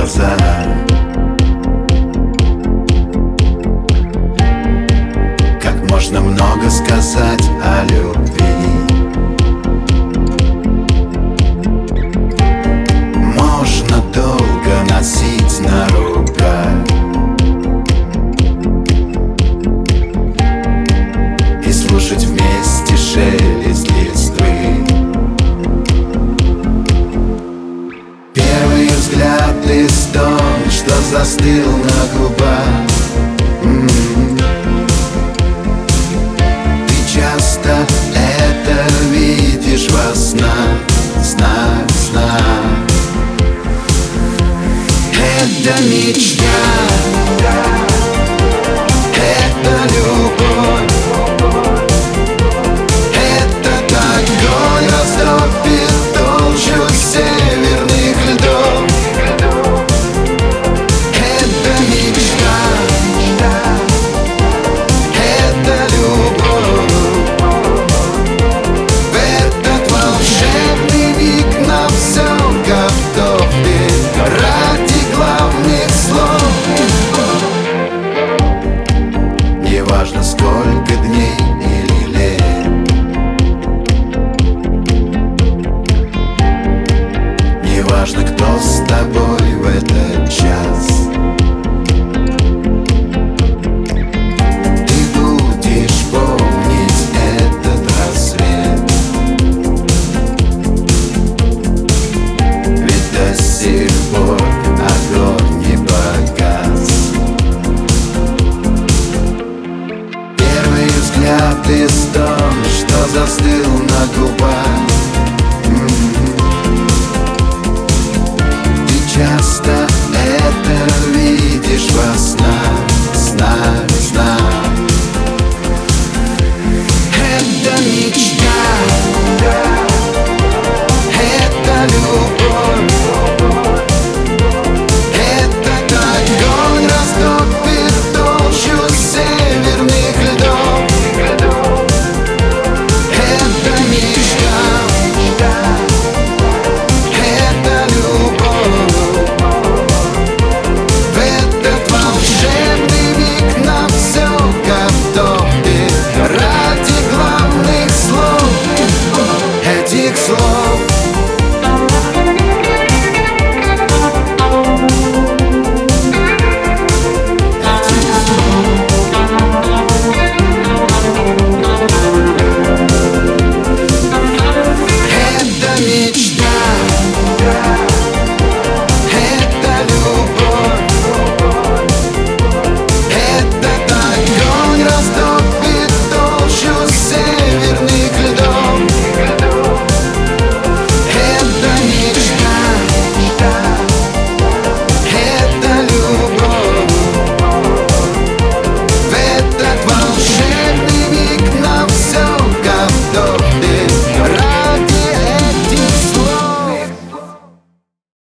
глаза. Как можно много сказать о любви? Можно долго носить на руках и слушать вместе шелест листвы. Первый взгляд и стон, что застыл на губах. Ты часто это видишь во снах. Это мечта, это любовь, это такой растопит толщу северных льдов. Это мечта, это любовь, в этот волшебный миг на всем готов ты ради главных слов. Неважно, сколько дней или лет, неважно, кто с тобой в этот час, ты будешь помнить этот рассвет. Ведь до сих пор огонь не погас. Первый взгляд и стон, что застыл на губах. Часто это видишь во снах.